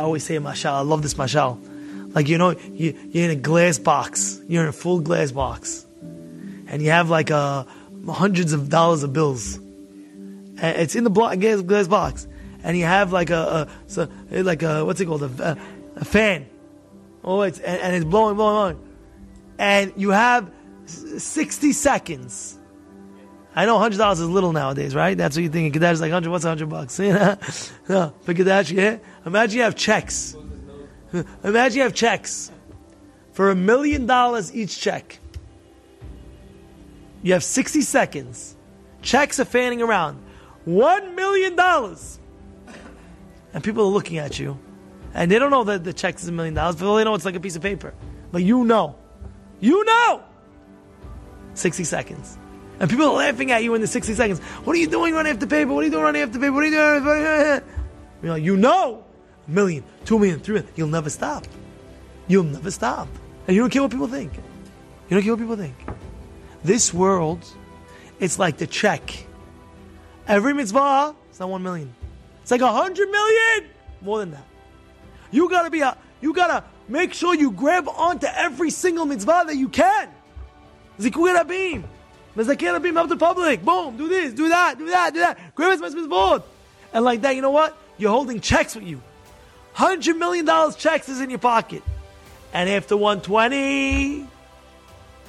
I always say Mashal. I love this Mashal. Like, you know, you're in a glass box. You're in a full glass box. And you have like hundreds of dollars of bills. And it's in the glass box. And you have like a fan. Oh, and it's blowing. And you have 60 seconds. I know $100 is little nowadays, right? That's what you think. Kadash is like 100. What's $100? You know? No, but Kadash, yeah. Imagine you have checks. Imagine you have checks for $1 million each check. You have 60 seconds. Checks are fanning around. $1 million, and people are looking at you, and they don't know that the checks is $1 million, but they know it's like a piece of paper. But you know, 60 seconds. And people are laughing at you in the 60 seconds. What are you doing running after paper? What are you doing running after paper? What are you doing running after paper? You know, $1 million, $2 million, $3 million. You'll never stop. You'll never stop. And you don't care what people think. You don't care what people think. This world, it's like the check. Every mitzvah, it's not $1 million. It's like 100 million. More than that. You gotta make sure you grab onto every single mitzvah that you can. Zikui rabim. Mizakei Rabim, help the public. Boom, do this, do that. Grab as much as board. And like that, you know what? You're holding checks with you. $100 million checks is in your pocket. And after 120,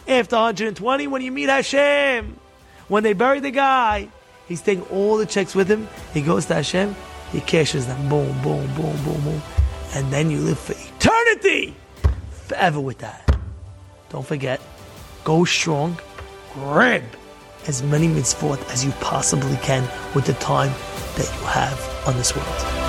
after 120, when you meet Hashem, when they bury the guy, he's taking all the checks with him. He goes to Hashem, he cashes them. Boom, boom, boom, boom, boom. And then you live for eternity. Forever with that. Don't forget, go strong. Grab as many mitzvot as you possibly can with the time that you have on this world.